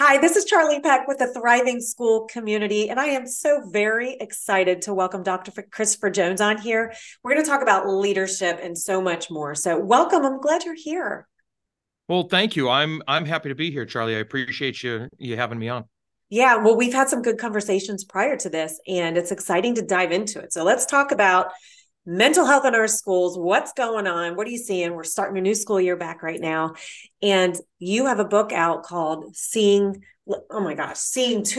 Hi, this is Charlie Peck with the Thriving School Community, and I am so very excited to welcome Dr. Christopher Jones on here. We're going to talk about leadership and so much more. So welcome. I'm glad you're here. Well, thank you. I'm happy to be here, Charlie. I appreciate you having me on. Yeah, well, we've had some good conversations prior to this, and it's exciting to dive into it. So let's talk about mental health in our schools. What's going on? What are you seeing? We're starting a new school year back right now. And you have a book out called Seeing to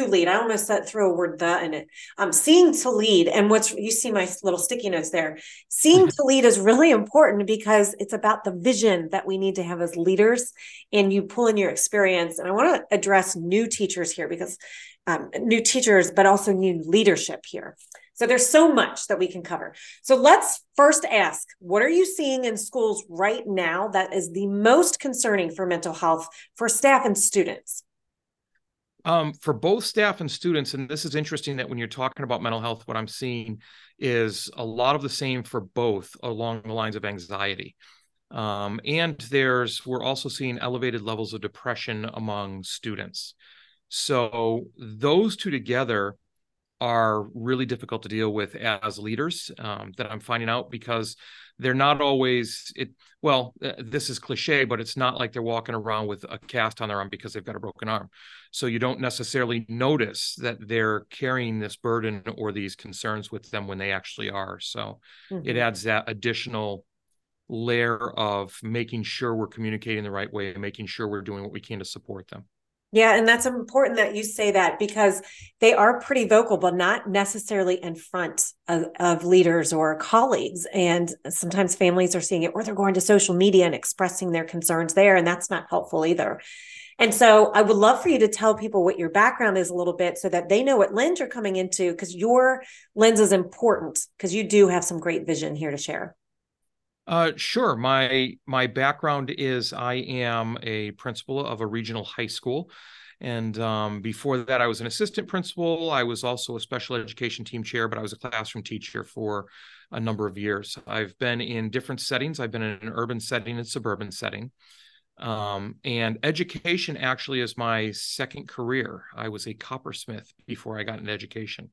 Lead. I almost said through a word "the" in it. Seeing to Lead. And you see my little sticky notes there. Seeing to Lead is really important because it's about the vision that we need to have as leaders, and you pull in your experience. And I want to address new teachers here because new teachers, but also new leadership here. So there's so much that we can cover. So let's first ask, what are you seeing in schools right now that is the most concerning for mental health for staff and students? For both staff and students, and this is interesting that when you're talking about mental health, what I'm seeing is a lot of the same for both along the lines of anxiety. We're also seeing elevated levels of depression among students. So those two together are really difficult to deal with as leaders that I'm finding out, because they're not always, this is cliche, but it's not like they're walking around with a cast on their arm because they've got a broken arm. So you don't necessarily notice that they're carrying this burden or these concerns with them when they actually are. So It adds that additional layer of making sure we're communicating the right way and making sure we're doing what we can to support them. Yeah. And that's important that you say that, because they are pretty vocal, but not necessarily in front of leaders or colleagues. And sometimes families are seeing it, or they're going to social media and expressing their concerns there. And that's not helpful either. And so I would love for you to tell people what your background is a little bit so that they know what lens you're coming into, because your lens is important, because you do have some great vision here to share. Sure. My background is I am a principal of a regional high school. And before that, I was an assistant principal. I was also a special education team chair, but I was a classroom teacher for a number of years. I've been in different settings. I've been in an urban setting and suburban setting. And education actually is my second career. I was a coppersmith before I got into education.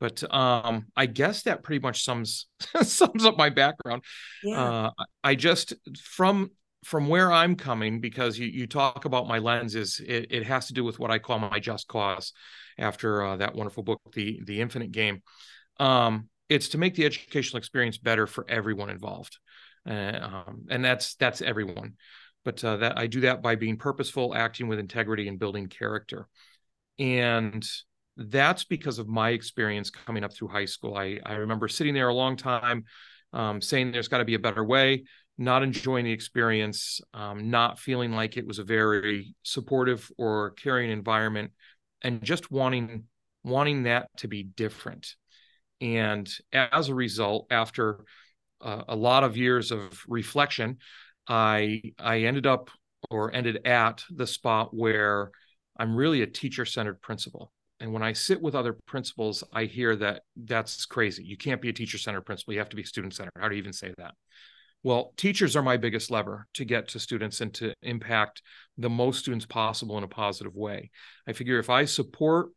But I guess that pretty much sums up my background. Yeah. I just, from where I'm coming, because you talk about my lens, it has to do with what I call my just cause, after that wonderful book, The Infinite Game. It's to make the educational experience better for everyone involved. And that's everyone. But that I do that by being purposeful, acting with integrity, and building character. And that's because of my experience coming up through high school. I remember sitting there a long time saying there's got to be a better way, not enjoying the experience, not feeling like it was a very supportive or caring environment, and just wanting that to be different. And as a result, after a lot of years of reflection, I ended at the spot where I'm really a teacher-centered principal. And when I sit with other principals, I hear that that's crazy. You can't be a teacher-centered principal. You have to be student-centered. How do you even say that? Well, teachers are my biggest lever to get to students and to impact the most students possible in a positive way. I figure if I support,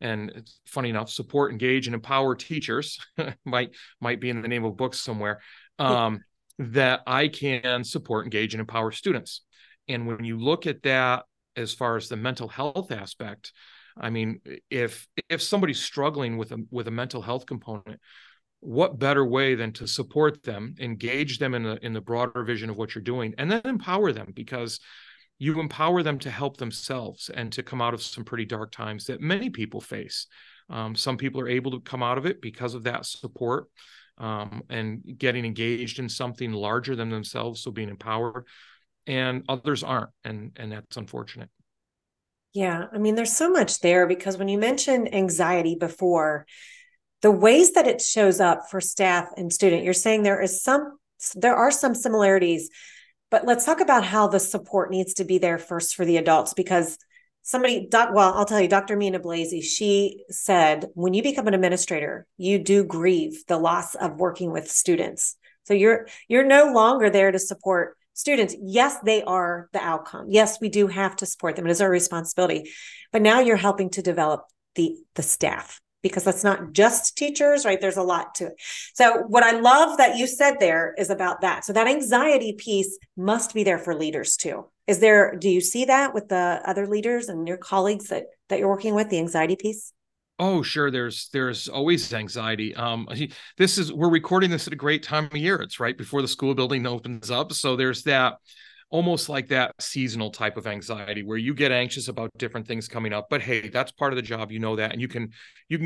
and it's funny enough, support, engage, and empower teachers, might be in the name of books somewhere, that I can support, engage, and empower students. And when you look at that as far as the mental health aspect, I mean, if somebody's struggling with a mental health component, what better way than to support them, engage them in the broader vision of what you're doing, and then empower them, because you empower them to help themselves and to come out of some pretty dark times that many people face. Some people are able to come out of it because of that support and getting engaged in something larger than themselves, so being empowered, and others aren't, and that's unfortunate. Yeah. I mean, there's so much there, because when you mentioned anxiety before, the ways that it shows up for staff and student, you're saying there are some similarities, but let's talk about how the support needs to be there first for the adults, because I'll tell you, Dr. Mina Blasey, she said, when you become an administrator, you do grieve the loss of working with students. So you're no longer there to support students, yes, they are the outcome. Yes, we do have to support them. It is our responsibility. But now you're helping to develop the staff, because that's not just teachers, right? There's a lot to it. So what I love that you said there is about that. So that anxiety piece must be there for leaders too. Is there, do you see that with the other leaders and your colleagues that you're working with, the anxiety piece? Oh, sure. There's always anxiety. We're recording this at a great time of year. It's right before the school building opens up. So there's that, almost like that seasonal type of anxiety where you get anxious about different things coming up, but hey, that's part of the job. You know that, and you can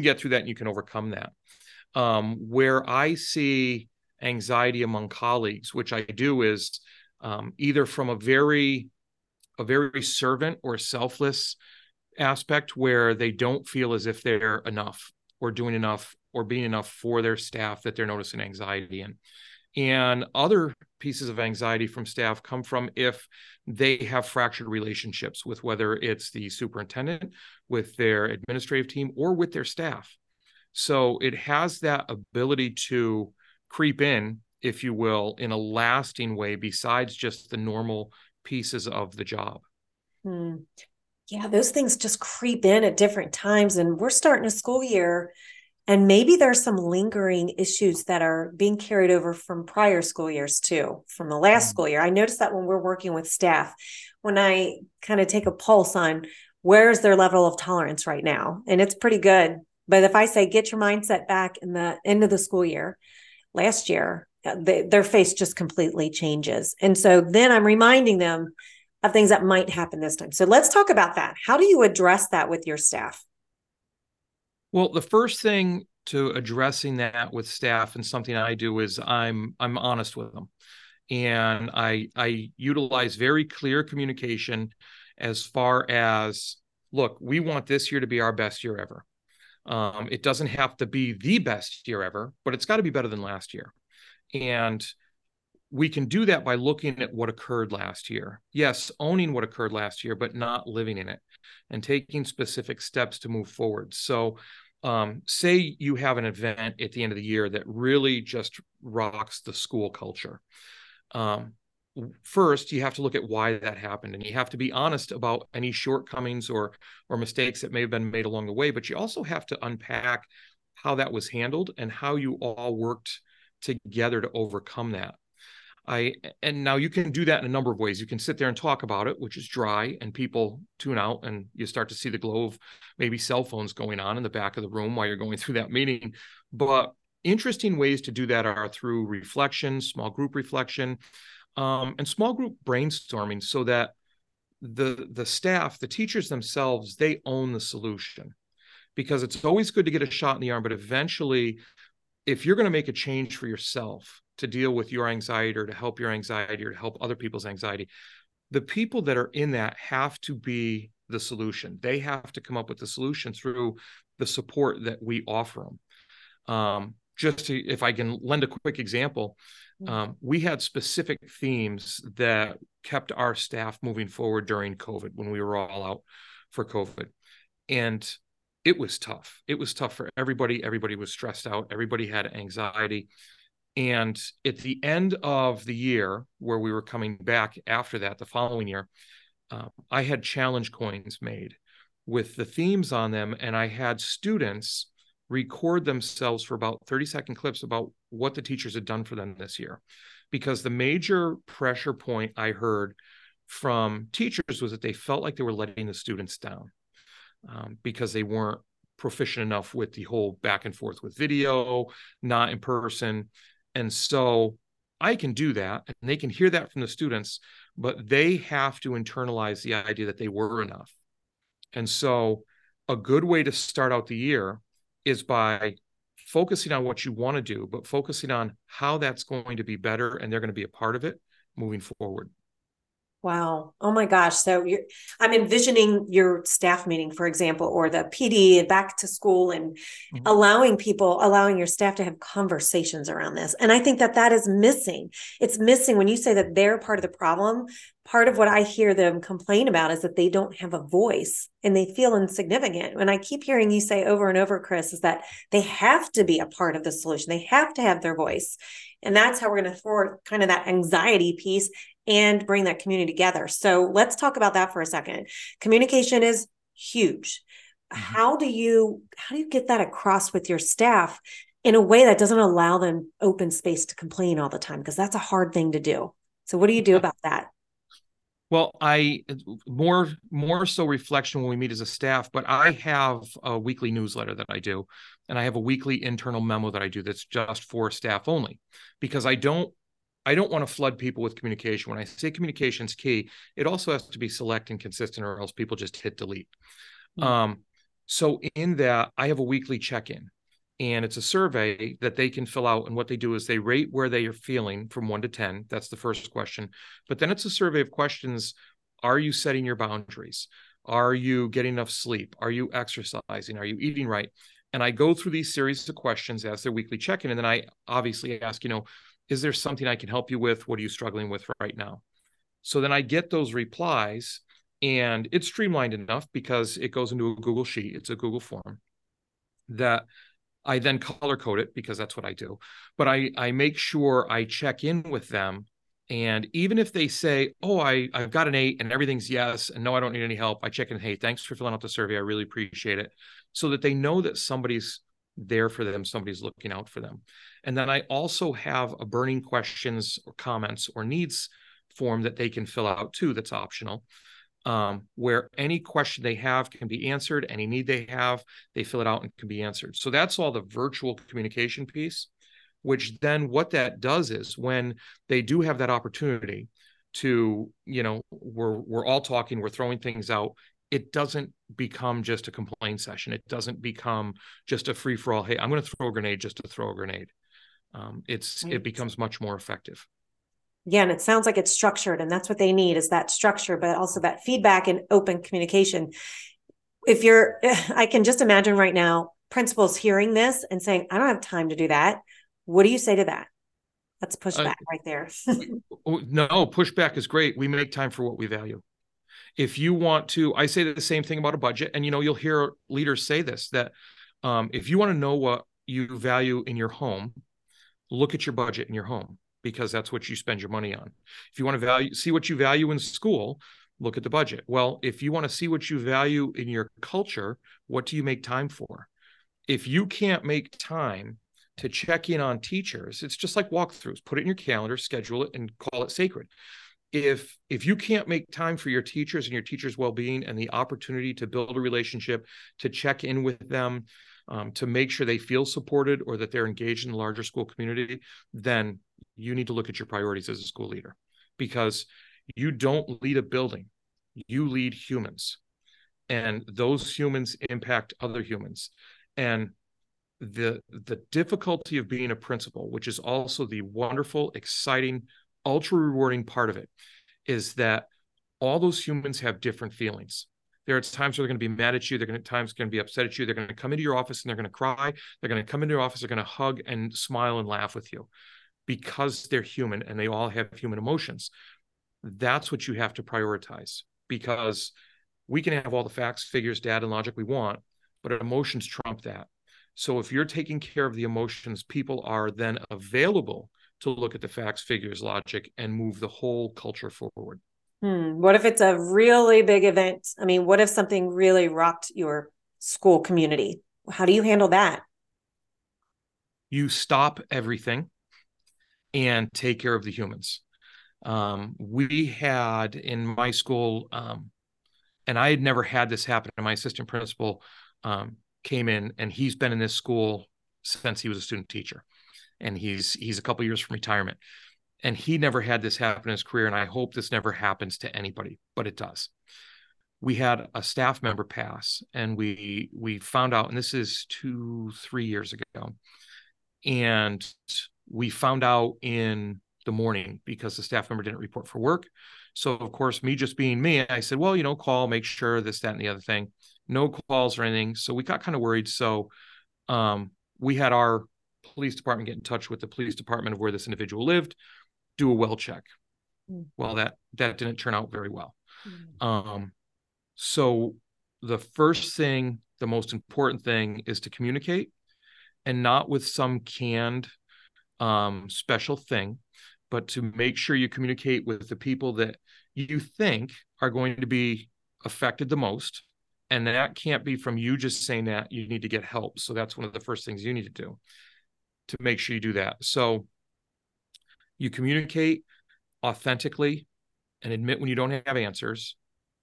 get through that and you can overcome that. Where I see anxiety among colleagues, which I do, is either from a very servant or selfless aspect where they don't feel as if they're enough or doing enough or being enough for their staff that they're noticing anxiety in. And other pieces of anxiety from staff come from if they have fractured relationships with, whether it's the superintendent, with their administrative team, or with their staff. So it has that ability to creep in, if you will, in a lasting way besides just the normal pieces of the job. Yeah, those things just creep in at different times. And we're starting a school year, and maybe there's some lingering issues that are being carried over from prior school years too, from the last school year. I noticed that when we're working with staff, when I kind of take a pulse on where's their level of tolerance right now, and it's pretty good. But if I say, get your mindset back in the end of the school year, last year, their face just completely changes. And so then I'm reminding them of things that might happen this time. So let's talk about that. How do you address that with your staff? Well, the first thing to addressing that with staff, and something I do, is I'm honest with them. And I utilize very clear communication as far as, look, we want this year to be our best year ever. It doesn't have to be the best year ever, but it's got to be better than last year. And we can do that by looking at what occurred last year. Yes, owning what occurred last year, but not living in it, and taking specific steps to move forward. So say you have an event at the end of the year that really just rocks the school culture. First, you have to look at why that happened, and you have to be honest about any shortcomings or mistakes that may have been made along the way, but you also have to unpack how that was handled and how you all worked together to overcome that. And now you can do that in a number of ways. You can sit there and talk about it, which is dry, and people tune out, and you start to see the glow of maybe cell phones going on in the back of the room while you're going through that meeting. But interesting ways to do that are through reflection, small group reflection, and small group brainstorming, so that the staff, the teachers themselves, they own the solution. Because it's always good to get a shot in the arm, but eventually, if you're going to make a change for yourself to deal with your anxiety, or to help your anxiety, or to help other people's anxiety, the people that are in that have to be the solution. They have to come up with the solution through the support that we offer them. If I can lend a quick example, we had specific themes that kept our staff moving forward during COVID, when we were all out for COVID. And it was tough. It was tough for everybody. Everybody was stressed out. Everybody had anxiety. And at the end of the year, where we were coming back after that, the following year, I had challenge coins made with the themes on them. And I had students record themselves for about 30-second clips about what the teachers had done for them this year. Because the major pressure point I heard from teachers was that they felt like they were letting the students down because they weren't proficient enough with the whole back and forth with video, not in person. And so I can do that, and they can hear that from the students, but they have to internalize the idea that they were enough. And so a good way to start out the year is by focusing on what you want to do, but focusing on how that's going to be better, and they're going to be a part of it moving forward. Wow. Oh my gosh. So I'm envisioning your staff meeting, for example, or the PD and back to school, and allowing your staff to have conversations around this. And I think that is missing. It's missing when you say that they're part of the problem. Part of what I hear them complain about is that they don't have a voice and they feel insignificant. And I keep hearing you say over and over, Chris, is that they have to be a part of the solution. They have to have their voice. And that's how we're going to thwart kind of that anxiety piece and bring that community together. So let's talk about that for a second. Communication is huge. Mm-hmm. How do you get that across with your staff in a way that doesn't allow them open space to complain all the time? Because that's a hard thing to do. So what do you do about that? Well, I more so reflection when we meet as a staff, but I have a weekly newsletter that I do, and I have a weekly internal memo that I do that's just for staff only, because I don't want to flood people with communication. When I say communication's key, it also has to be select and consistent, or else people just hit delete. Mm-hmm. So in that, I have a weekly check-in, and it's a survey that they can fill out. And what they do is they rate where they are feeling from 1 to 10. That's the first question. But then it's a survey of questions. Are you setting your boundaries? Are you getting enough sleep? Are you exercising? Are you eating right? And I go through these series of questions as their weekly check-in. And then I obviously ask, is there something I can help you with? What are you struggling with right now? So then I get those replies, and it's streamlined enough because it goes into a Google sheet. It's a Google form that I then color code it, because that's what I do. But I make sure I check in with them. And even if they say, oh, I've got an 8 and everything's yes, and no, I don't need any help, I check in, hey, thanks for filling out the survey. I really appreciate it. So that they know that somebody's there for them, somebody's looking out for them. And then I also have a burning questions or comments or needs form that they can fill out too, that's optional, where any question they have can be answered, any need they have, they fill it out and can be answered. So that's all the virtual communication piece, which then what that does is when they do have that opportunity to, we're all talking, we're throwing things out, it doesn't become just a complaint session. It doesn't become just a free-for-all, hey, I'm going to throw a grenade just to throw a grenade. It becomes much more effective. Yeah, and it sounds like it's structured, and that's what they need, is that structure, but also that feedback and open communication. I can just imagine right now, principals hearing this and saying, I don't have time to do that. What do you say to that? That's pushback right there. No, pushback is great. We make time for what we value. If you want to, I say the same thing about a budget, and you'll hear leaders say this, that if you want to know what you value in your home, look at your budget in your home, because that's what you spend your money on. If you want to see what you value in school, look at the budget. Well, if you want to see what you value in your culture, what do you make time for? If you can't make time to check in on teachers, it's just like walkthroughs. Put it in your calendar, schedule it, and call it sacred. If you can't make time for your teachers and your teachers' well-being and the opportunity to build a relationship, to check in with them, to make sure they feel supported or that they're engaged in the larger school community, then you need to look at your priorities as a school leader, because you don't lead a building, you lead humans, and those humans impact other humans. And the difficulty of being a principal, which is also the wonderful, exciting, ultra rewarding part of it, is that all those humans have different feelings. There are times where they're going to be mad at you. They're going to times going to be upset at you. They're going to come into your office and they're going to cry. They're going to come into your office. They're going to hug and smile and laugh with you, because they're human and they all have human emotions. That's what you have to prioritize, because we can have all the facts, figures, data, and logic we want, but emotions trump that. So if you're taking care of the emotions, people are then available to look at the facts, figures, logic, and move the whole culture forward. What if it's a really big event? I mean, what if something really rocked your school community? How do you handle that? You stop everything and take care of the humans. We had in my school, and I had never had this happen, and my assistant principal came in, and he's been in this school since he was a student teacher. And he's a couple years from retirement, and he never had this happen in his career. And I hope this never happens to anybody, but it does. We had a staff member pass, and we found out, and this is 2-3 years ago. And we found out in the morning because the staff member didn't report for work. So of course, me just being me, I said, well, call, make sure this, that, and the other thing, no calls or anything. So we got kind of worried. So we had our police department get in touch with the police department of where this individual lived, do a well check. Well, that didn't turn out very well. So the first thing, the most important thing, is to communicate, and not with some canned special thing, but to make sure you communicate with the people that you think are going to be affected the most. And that can't be from you just saying that you need to get help. So that's one of the first things you need to do to make sure you do that. So you communicate authentically and admit when you don't have answers,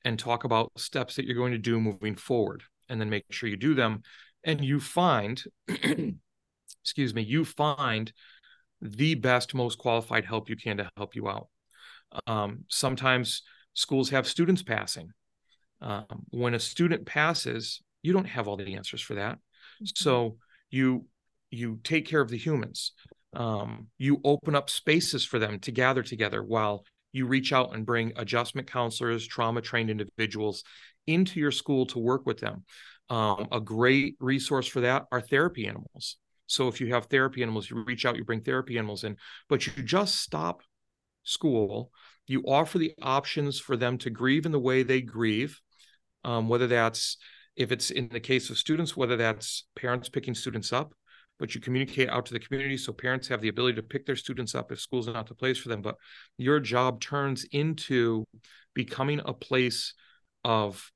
and talk about steps that you're going to do moving forward, and then make sure you do them. And you find, excuse me, you find the best, most qualified help you can to help you out. Sometimes schools have students passing. When a student passes, you don't have all the answers for that. So you take care of the humans. You open up spaces for them to gather together while you reach out and bring adjustment counselors, trauma-trained individuals into your school to work with them. A great resource for that are therapy animals. So if you have therapy animals, you reach out, you bring therapy animals in, but you just stop school. You offer the options for them to grieve in the way they grieve, whether that's, if it's in the case of students, whether that's parents picking students up, but you communicate out to the community so parents have the ability to pick their students up if school's not the place for them. But your job turns into becoming a place of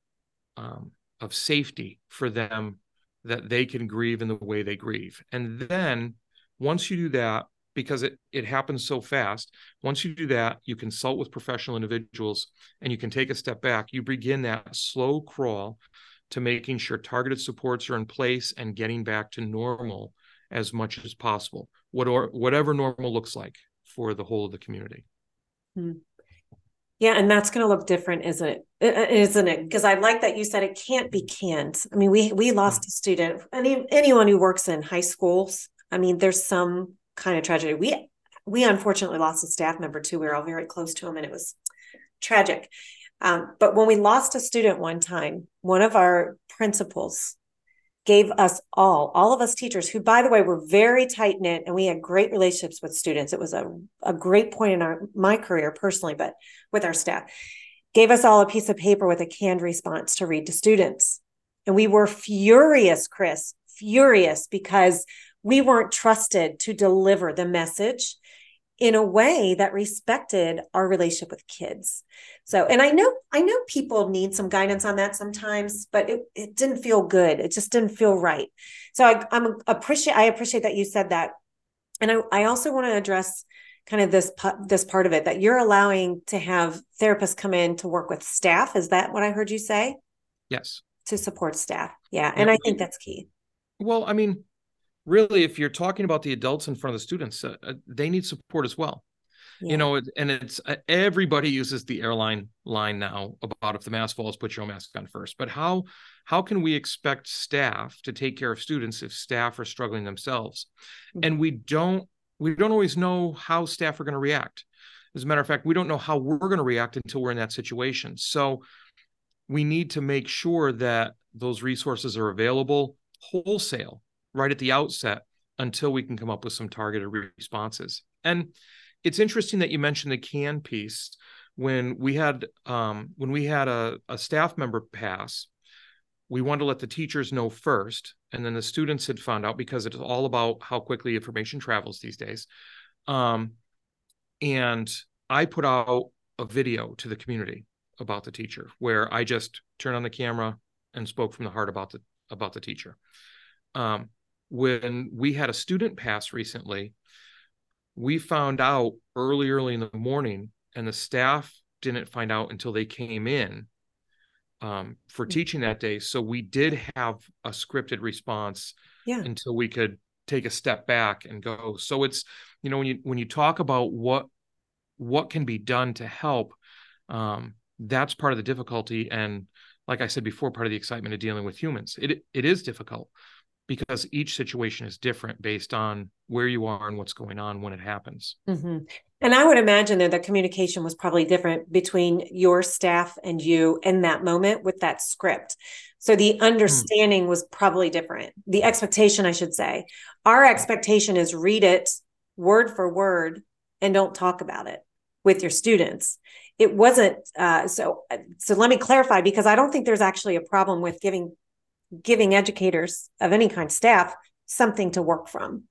safety for them, that they can grieve in the way they grieve. And then once you do that, because it happens so fast, once you do that, you consult with professional individuals and you can take a step back. You begin that slow crawl to making sure targeted supports are in place and getting back to normal as much as possible, whatever normal looks like for the whole of the community. Yeah, and that's going to look different, isn't it? Because I like that you said it can't be canned. I mean, we lost a student. Anyone who works in high schools, I mean, there's some kind of tragedy. We unfortunately lost a staff member too. We were all very close to him, and it was tragic. But when we lost a student one time, one of our principals gave us all of us teachers, who, by the way, were very tight knit and we had great relationships with students. It was a great point in my career personally, but with our staff, gave us all a piece of paper with a canned response to read to students. And we were furious, Chris, furious, because we weren't trusted to deliver the message in a way that respected our relationship with kids. So, and I know people need some guidance on that sometimes, but it didn't feel good. It just didn't feel right. So I appreciate that you said that. And I also want to address kind of this part of it, that you're allowing to have therapists come in to work with staff. Is that what I heard you say? Yes. To support staff. Yeah. And I think that's key. Well, I mean, really, if you're talking about the adults in front of the students, they need support as well. Yeah. You know, and it's everybody uses the airline line now about, if the mask falls, put your own mask on first. But how can we expect staff to take care of students if staff are struggling themselves? Mm-hmm. And we don't always know how staff are going to react. As a matter of fact, we don't know how we're going to react until we're in that situation. So we need to make sure that those resources are available wholesale, right at the outset, until we can come up with some targeted responses. And it's interesting that you mentioned the can piece. When we had a staff member pass, we wanted to let the teachers know first, and then the students had found out, because it's all about how quickly information travels these days. And I put out a video to the community about the teacher, where I just turned on the camera and spoke from the heart about the teacher. When we had a student pass recently, we found out early in the morning, and the staff didn't find out until they came in for teaching that day. So we did have a scripted response until we could take a step back and go. So it's, you know, when you talk about what can be done to help, that's part of the difficulty. And like I said before, part of the excitement of dealing with humans. It is difficult, because each situation is different based on where you are and what's going on when it happens. Mm-hmm. And I would imagine that the communication was probably different between your staff and you in that moment with that script. So the understanding was probably different. The expectation, I should say. Our expectation is read it word for word and don't talk about it with your students. It wasn't, so let me clarify, because I don't think there's actually a problem with giving educators of any kind, staff, something to work from.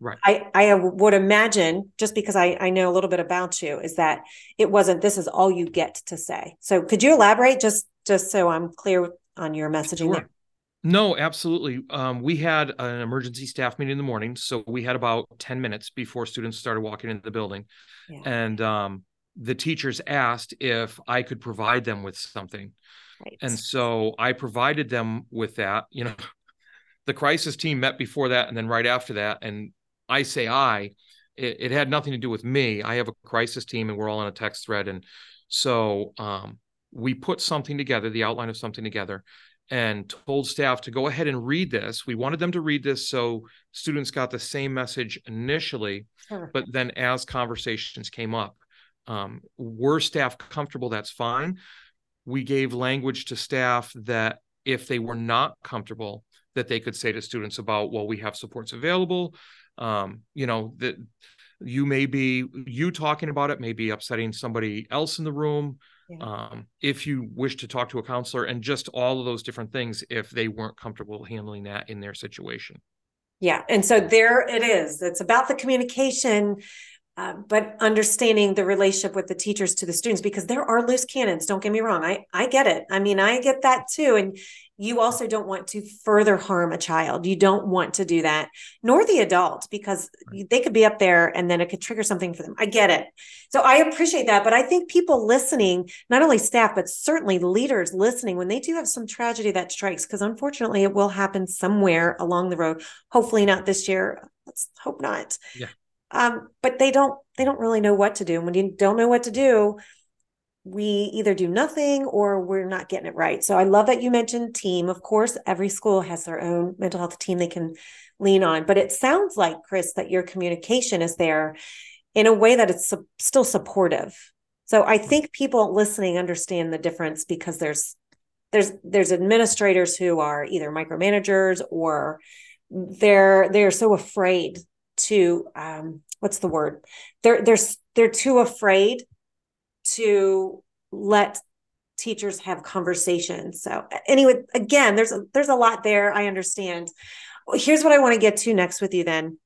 Right. I would imagine, just because I know a little bit about you, is that it wasn't, this is all you get to say. So could you elaborate just so I'm clear on your messaging? Sure. No, absolutely. We had an emergency staff meeting in the morning. So we had about 10 minutes before students started walking into the building. Yeah. And the teachers asked if I could provide them with something. Right. And so I provided them with that. You know, the crisis team met before that and then right after that. And I say it had nothing to do with me. I have a crisis team and we're all on a text thread. And so we put something together, the outline of something together, and told staff to go ahead and read this. We wanted them to read this so students got the same message initially, sure, but then as conversations came up, were staff comfortable? That's fine. We gave language to staff that if they were not comfortable, that they could say to students about, well, we have supports available. You know, that you may be, you talking about it may be upsetting somebody else in the room. Yeah. If you wish to talk to a counselor, and just all of those different things, if they weren't comfortable handling that in their situation. Yeah. And so there it is. It's about the communication, but understanding the relationship with the teachers to the students, because there are loose cannons. Don't get me wrong. I get it. I mean, I get that too. And you also don't want to further harm a child. You don't want to do that, nor the adult, because they could be up there and then it could trigger something for them. I get it. So I appreciate that. But I think people listening, not only staff, but certainly leaders listening, when they do have some tragedy that strikes, because unfortunately it will happen somewhere along the road, hopefully not this year. Let's hope not. Yeah. But they don't really know what to do. And when you don't know what to do, we either do nothing or we're not getting it right. So I love that you mentioned team. Of course, every school has their own mental health team they can lean on, but it sounds like, Chris, that your communication is there in a way that it's still supportive. So I think people listening understand the difference, because there's administrators who are either micromanagers or they're so afraid to, what's the word? They're too afraid to let teachers have conversations. So anyway, again, there's a lot there. I understand. Here's what I want to get to next with you then,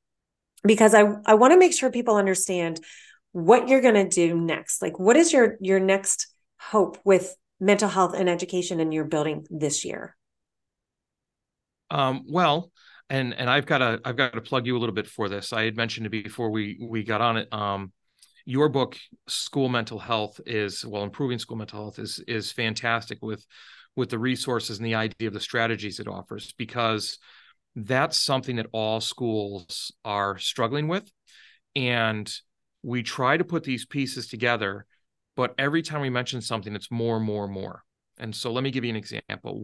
because I want to make sure people understand what you're going to do next. Like, what is your next hope with mental health and education in your building this year? Well, and I've got to plug you a little bit for this. I had mentioned it before we got on it. Your book, School Mental Health, Improving School Mental Health is fantastic with the resources and the idea of the strategies it offers, because that's something that all schools are struggling with. And we try to put these pieces together, but every time we mention something, it's more, more, more. And so let me give you an example.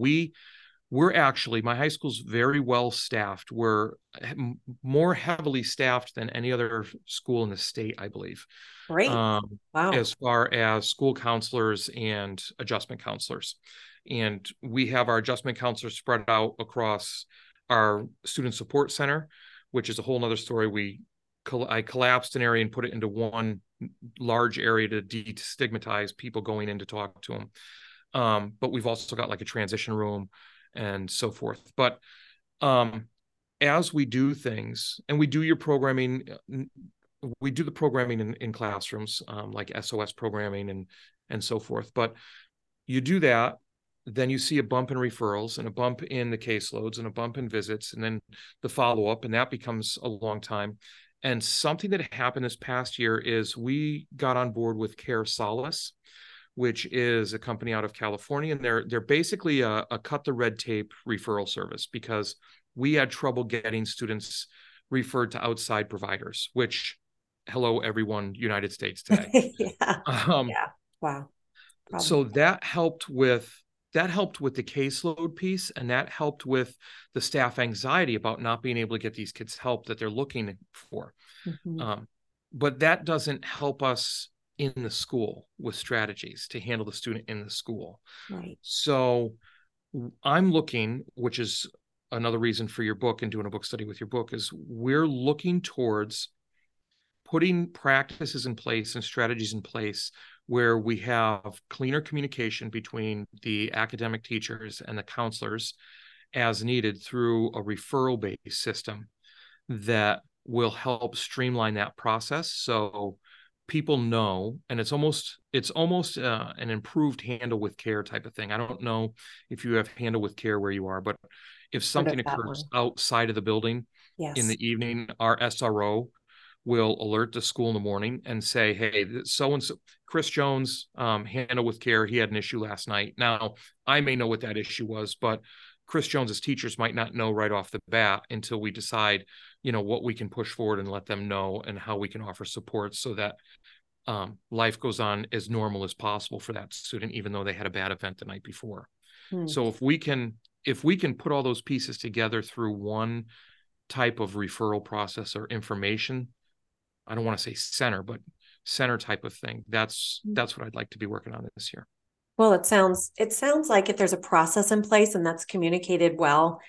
We're actually, my high school's very well staffed. We're more heavily staffed than any other school in the state, I believe. Great. Wow. As far as school counselors and adjustment counselors. And we have our adjustment counselors spread out across our student support center, which is a whole nother story. I collapsed an area and put it into one large area to destigmatize people going in to talk to them. But we've also got like a transition room and so forth. But as we do things, and we do your programming, we do the programming in classrooms, like SOS programming and so forth. But you do that, then you see a bump in referrals and a bump in the caseloads and a bump in visits, and then the follow-up, and that becomes a long time. And something that happened this past year is we got on board with Care Solace, which is a company out of California. And they're basically a cut the red tape referral service, because we had trouble getting students referred to outside providers, which, hello, everyone, United States today. Yeah. Yeah. Wow. Probably. So that helped with the caseload piece, and that helped with the staff anxiety about not being able to get these kids help that they're looking for. Mm-hmm. But that doesn't help us in the school with strategies to handle the student in the school. Right. So I'm looking, which is another reason for your book and doing a book study with your book, is we're looking towards putting practices in place and strategies in place where we have cleaner communication between the academic teachers and the counselors as needed through a referral-based system that will help streamline that process. So people know, and it's almost an improved handle with care type of thing. I don't know if you have handle with care where you are, but if something occurs outside of the building in the evening, our SRO will alert the school in the morning and say, hey, so-and-so, Chris Jones, handle with care, he had an issue last night. Now, I may know what that issue was, but Chris Jones's teachers might not know right off the bat until we decide, you know, what we can push forward and let them know and how we can offer support so that life goes on as normal as possible for that student, even though they had a bad event the night before. So if we can put all those pieces together through one type of referral process or information, I don't want to say center, but center type of thing. That's what I'd like to be working on this year. Well, it sounds like if there's a process in place and that's communicated well,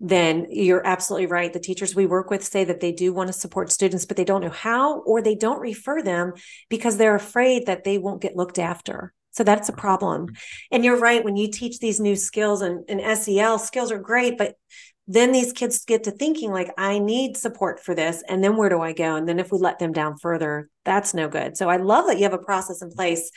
then you're absolutely right. The teachers we work with say that they do want to support students, but they don't know how, or they don't refer them because they're afraid that they won't get looked after. So that's a problem. And you're right. When you teach these new skills and SEL skills are great, but then these kids get to thinking like, I need support for this. And then where do I go? And then if we let them down further, that's no good. So I love that you have a process in place.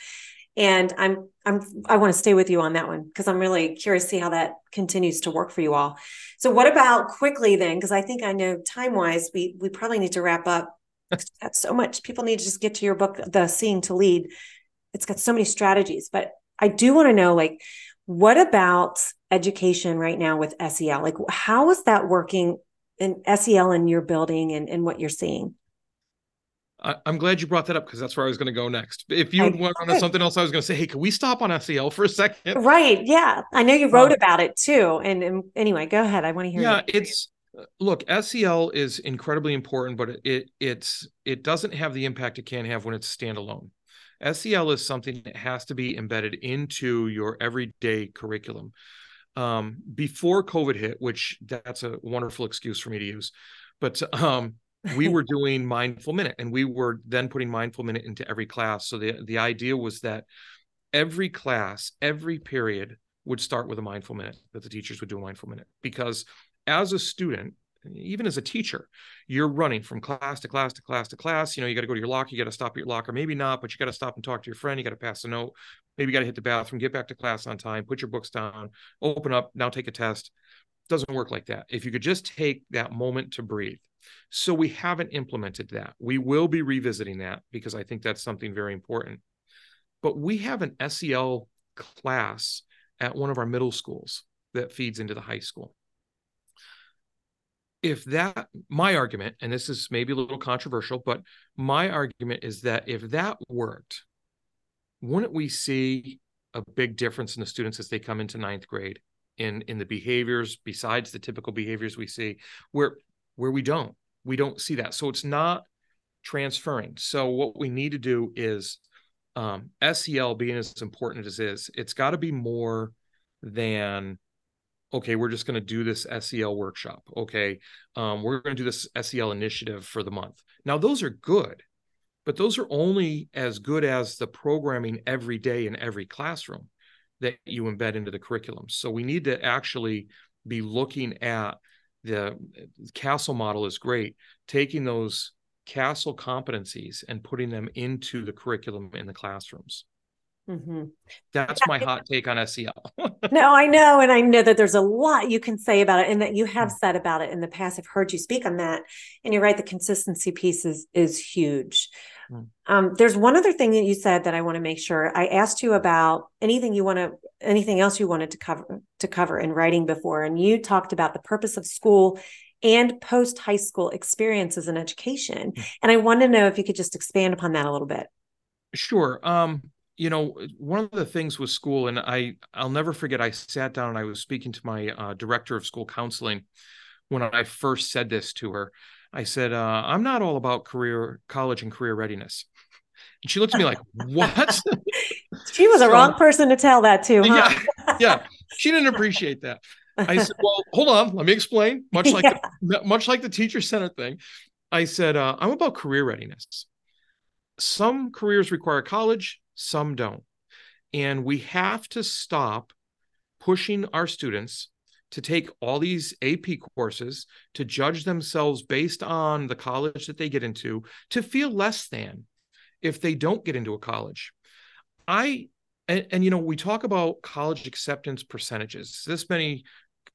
And I want to stay with you on that one because I'm really curious to see how that continues to work for you all. So what about quickly then? Because I think I know time-wise, we probably need to wrap up. That's so much. People need to just get to your book, The Seeing to Lead. It's got so many strategies, but I do want to know, like, what about education right now with SEL? Like, how is that working in SEL in your building and what you're seeing? I'm glad you brought that up because that's where I was going to go next. If you went on to something else, I was going to say, hey, can we stop on SEL for a second? Right. Yeah. I know you wrote about it too. And anyway, go ahead. I want to hear. Yeah, look, SEL is incredibly important, but it doesn't have the impact it can have when it's standalone. SEL is something that has to be embedded into your everyday curriculum. Before COVID hit, which that's a wonderful excuse for me to use, but we were doing Mindful Minute, and we were then putting Mindful Minute into every class. So the idea was that every class, every period would start with a Mindful Minute, that the teachers would do a Mindful Minute. Because as a student, even as a teacher, you're running from class to class to class to class. You know, you got to go to your locker, you got to stop at your locker, maybe not, but you got to stop and talk to your friend. You got to pass a note. Maybe you got to hit the bathroom, get back to class on time, put your books down, open up, now take a test. Doesn't work like that. If you could just take that moment to breathe. So we haven't implemented that. We will be revisiting that because I think that's something very important. But we have an SEL class at one of our middle schools that feeds into the high school. If that, my argument, and this is maybe a little controversial, but my argument is that if that worked, wouldn't we see a big difference in the students as they come into ninth grade in the behaviors besides the typical behaviors we see where we don't see that. So it's not transferring. So what we need to do is SEL being as important as it is, it's got to be more than, okay, we're just going to do this SEL workshop. Okay, we're going to do this SEL initiative for the month. Now, those are good, but those are only as good as the programming every day in every classroom that you embed into the curriculum. So we need to actually be looking at the CASTLE model is great, taking those CASTLE competencies and putting them into the curriculum in the classrooms. Mm-hmm. That's my hot take on SEL. No, I know. And I know that there's a lot you can say about it and that you have said about it in the past. I've heard you speak on that. And you're right. The consistency piece is huge. There's one other thing that you said that I want to make sure I asked you about anything else you wanted to cover in writing before. And you talked about the purpose of school and post high school experiences in education. And I want to know if you could just expand upon that a little bit. Sure. You know, one of the things with school, and I'll never forget, I sat down and I was speaking to my director of school counseling when I first said this to her. I said, I'm not all about college and career readiness. And she looked at me like, what? She was the wrong person to tell that to, huh? Yeah. She didn't appreciate that. I said, well, hold on. Let me explain. Much like the teacher center thing. I said, I'm about career readiness. Some careers require college. Some don't. And we have to stop pushing our students to take all these AP courses, to judge themselves based on the college that they get into, to feel less than if they don't get into a college. And you know, we talk about college acceptance percentages. This many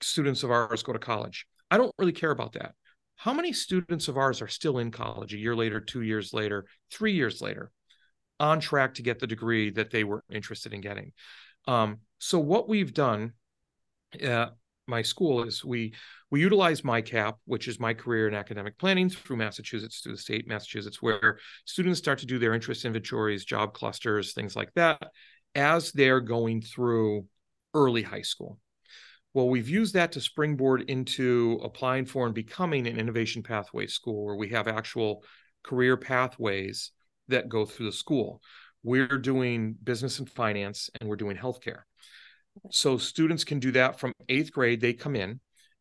students of ours go to college. I don't really care about that. How many students of ours are still in college a year later, 2 years later, 3 years later, on track to get the degree that they were interested in getting? So what we've done at my school is we utilize MyCap, which is My Career in Academic Planning through Massachusetts, through the state of Massachusetts, where students start to do their interest inventories, job clusters, things like that, as they're going through early high school. Well, we've used that to springboard into applying for and becoming an innovation pathway school, where we have actual career pathways that go through the school. We're doing business and finance, and we're doing healthcare. So students can do that from 8th grade. They come in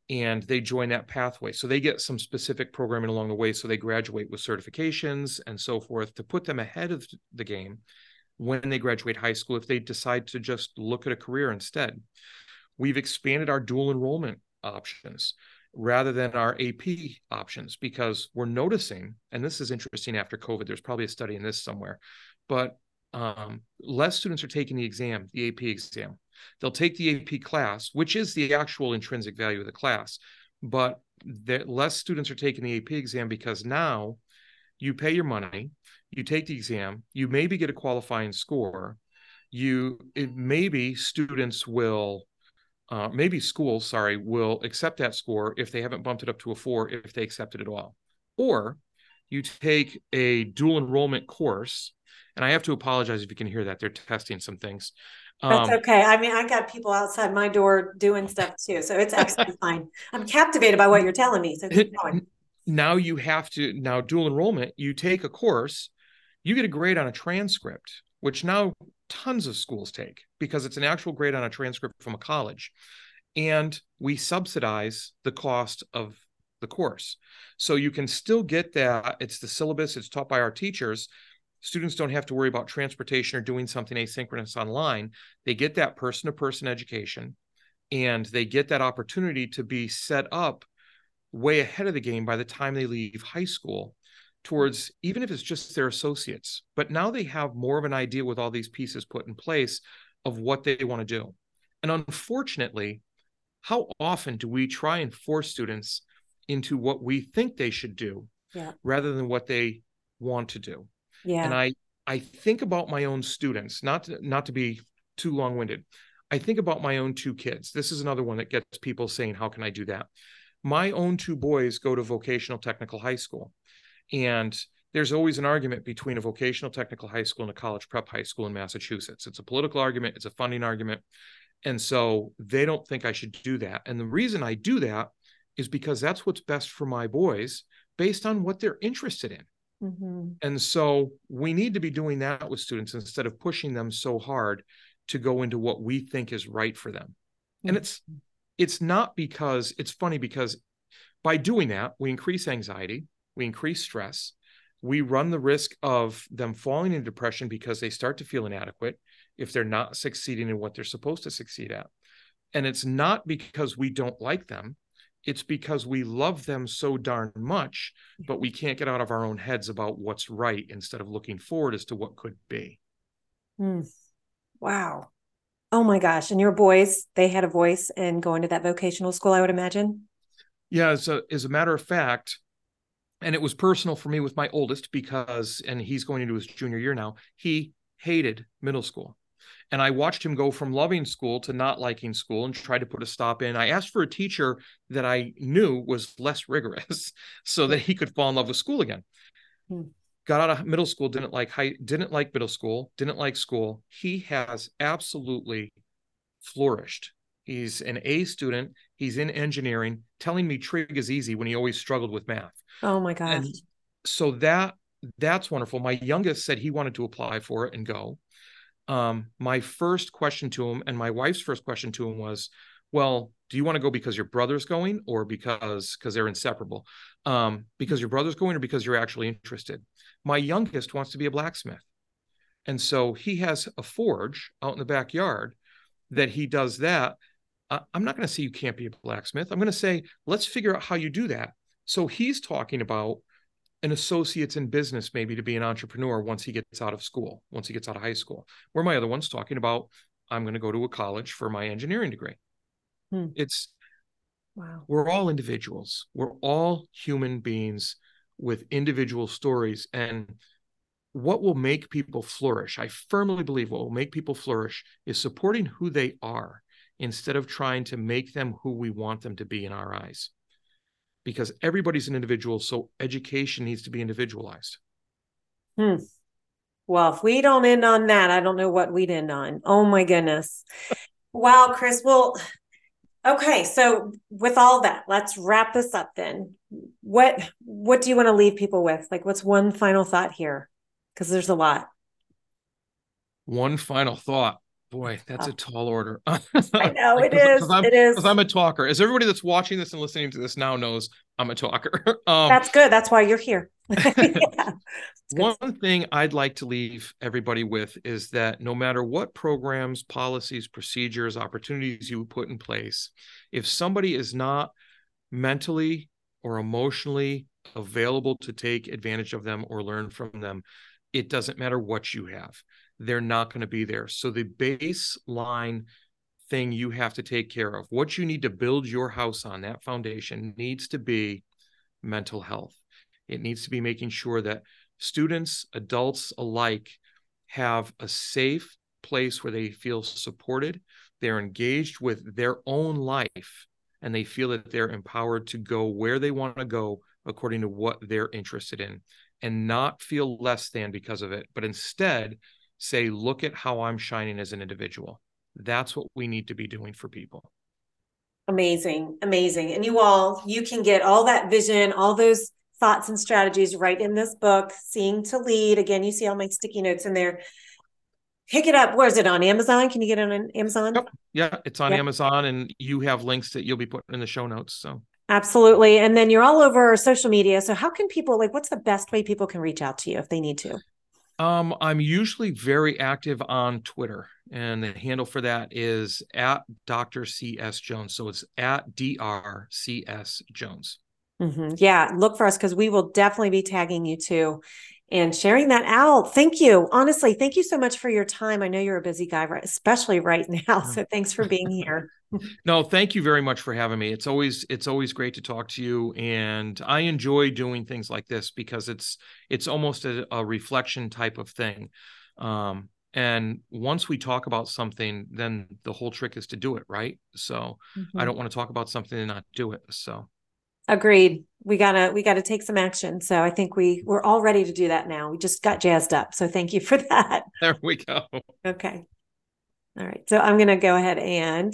and they join that pathway. So they get some specific programming along the way. So they graduate with certifications and so forth to put them ahead of the game when they graduate high school, if they decide to just look at a career instead. We've expanded our dual enrollment options rather than our AP options, because we're noticing, and this is interesting after COVID, there's probably a study in this somewhere, but less students are taking the exam, the AP exam. They'll take the AP class, which is the actual intrinsic value of the class, but less students are taking the AP exam because now you pay your money, you take the exam, you maybe get a qualifying score, maybe students will, will accept that score if they haven't bumped it up to a 4, if they accept it at all. Or you take a dual enrollment course, and I have to apologize if you can hear that, they're testing some things. That's okay. I mean, I got people outside my door doing stuff too, so it's actually fine. I'm captivated by what you're telling me, so keep going. Now you have to, now dual enrollment, you take a course, you get a grade on a transcript, which now tons of schools take because it's an actual grade on a transcript from a college. And we subsidize the cost of the course. So you can still get that. It's the syllabus. It's taught by our teachers. Students don't have to worry about transportation or doing something asynchronous online. They get that person-to-person education, and they get that opportunity to be set up way ahead of the game by the time they leave high school, towards, even if it's just their associates. But now they have more of an idea with all these pieces put in place of what they want to do. And unfortunately, how often do we try and force students into what we think they should do rather than what they want to do? Yeah. And I think about my own students, not to be too long-winded. I think about my own 2 kids. This is another one that gets people saying, how can I do that? My own 2 boys go to vocational technical high school. And there's always an argument between a vocational technical high school and a college prep high school in Massachusetts. It's a political argument. It's a funding argument. And so they don't think I should do that. And the reason I do that is because that's what's best for my boys based on what they're interested in. Mm-hmm. And so we need to be doing that with students instead of pushing them so hard to go into what we think is right for them. Mm-hmm. And it's not because, it's funny because by doing that, we increase anxiety, we increase stress, we run the risk of them falling into depression because they start to feel inadequate if they're not succeeding in what they're supposed to succeed at. And it's not because we don't like them, it's because we love them so darn much, but we can't get out of our own heads about what's right instead of looking forward as to what could be. Mm. Wow. Oh my gosh. And your boys, they had a voice in going to that vocational school, I would imagine. Yeah. So as a matter of fact, and it was personal for me with my oldest because, and he's going into his junior year now, he hated middle school. And I watched him go from loving school to not liking school and tried to put a stop in. I asked for a teacher that I knew was less rigorous so that he could fall in love with school again. Hmm. Got out of middle school, didn't like middle school, didn't like school. He has absolutely flourished. He's an A student. He's in engineering, telling me trig is easy when he always struggled with math. Oh my God. And so that's wonderful. My youngest said he wanted to apply for it and go. My first question to him and my wife's first question to him was, well, do you want to go because your brother's going or because they're inseparable, because your brother's going or because you're actually interested? My youngest wants to be a blacksmith. And so he has a forge out in the backyard that he does that. I'm not going to say you can't be a blacksmith. I'm going to say, let's figure out how you do that. So he's talking about an associate's in business, maybe to be an entrepreneur once he gets out of school, once he gets out of high school, where my other one's talking about, I'm going to go to a college for my engineering degree. Hmm. Wow. We're all individuals. We're all human beings with individual stories. And what will make people flourish, I firmly believe what will make people flourish is supporting who they are instead of trying to make them who we want them to be in our eyes. Because everybody's an individual, so education needs to be individualized. Hmm. Well, if we don't end on that, I don't know what we'd end on. Oh, my goodness. Wow, Chris. Well, okay. So with all that, let's wrap this up then. What do you want to leave people with? Like, what's one final thought here? Because there's a lot. One final thought. Boy, that's a tall order. I know it is. It is. Because I'm a talker. As everybody that's watching this and listening to this now knows, I'm a talker. That's good. That's why you're here. Yeah. One thing I'd like to leave everybody with is that no matter what programs, policies, procedures, opportunities you put in place, if somebody is not mentally or emotionally available to take advantage of them or learn from them, it doesn't matter what you have. They're not going to be there. So the baseline thing you have to take care of, what you need to build your house on, that foundation needs to be mental health. It needs to be making sure that students, adults alike, have a safe place where they feel supported, they're engaged with their own life, and they feel that they're empowered to go where they want to go according to what they're interested in, and not feel less than because of it, but instead say, look at how I'm shining as an individual. That's what we need to be doing for people. Amazing. Amazing. And you all, you can get all that vision, all those thoughts and strategies right in this book, Seeing to Lead. Again, you see all my sticky notes in there. Pick it up. Where is it? On Amazon? Can you get it on Amazon? Yep. Yeah, it's on Amazon, and you have links that you'll be putting in the show notes. So absolutely. And then you're all over social media. So how can people, like, what's the best way people can reach out to you if they need to? I'm usually very active on Twitter, and the handle for that is at Dr. C.S. Jones. So it's at Dr. C.S. Jones. Mm-hmm. Yeah. Look for us, because we will definitely be tagging you too and sharing that out. Thank you. Honestly, thank you so much for your time. I know you're a busy guy, especially right now. So thanks for being here. No, thank you very much for having me. It's always great to talk to you. And I enjoy doing things like this because it's almost a reflection type of thing. And once we talk about something, then the whole trick is to do it, right? So I don't want to talk about something and not do it. So agreed. We gotta take some action. So I think we're all ready to do that now. We just got jazzed up. So thank you for that. There we go. Okay. All right. So I'm going to go ahead and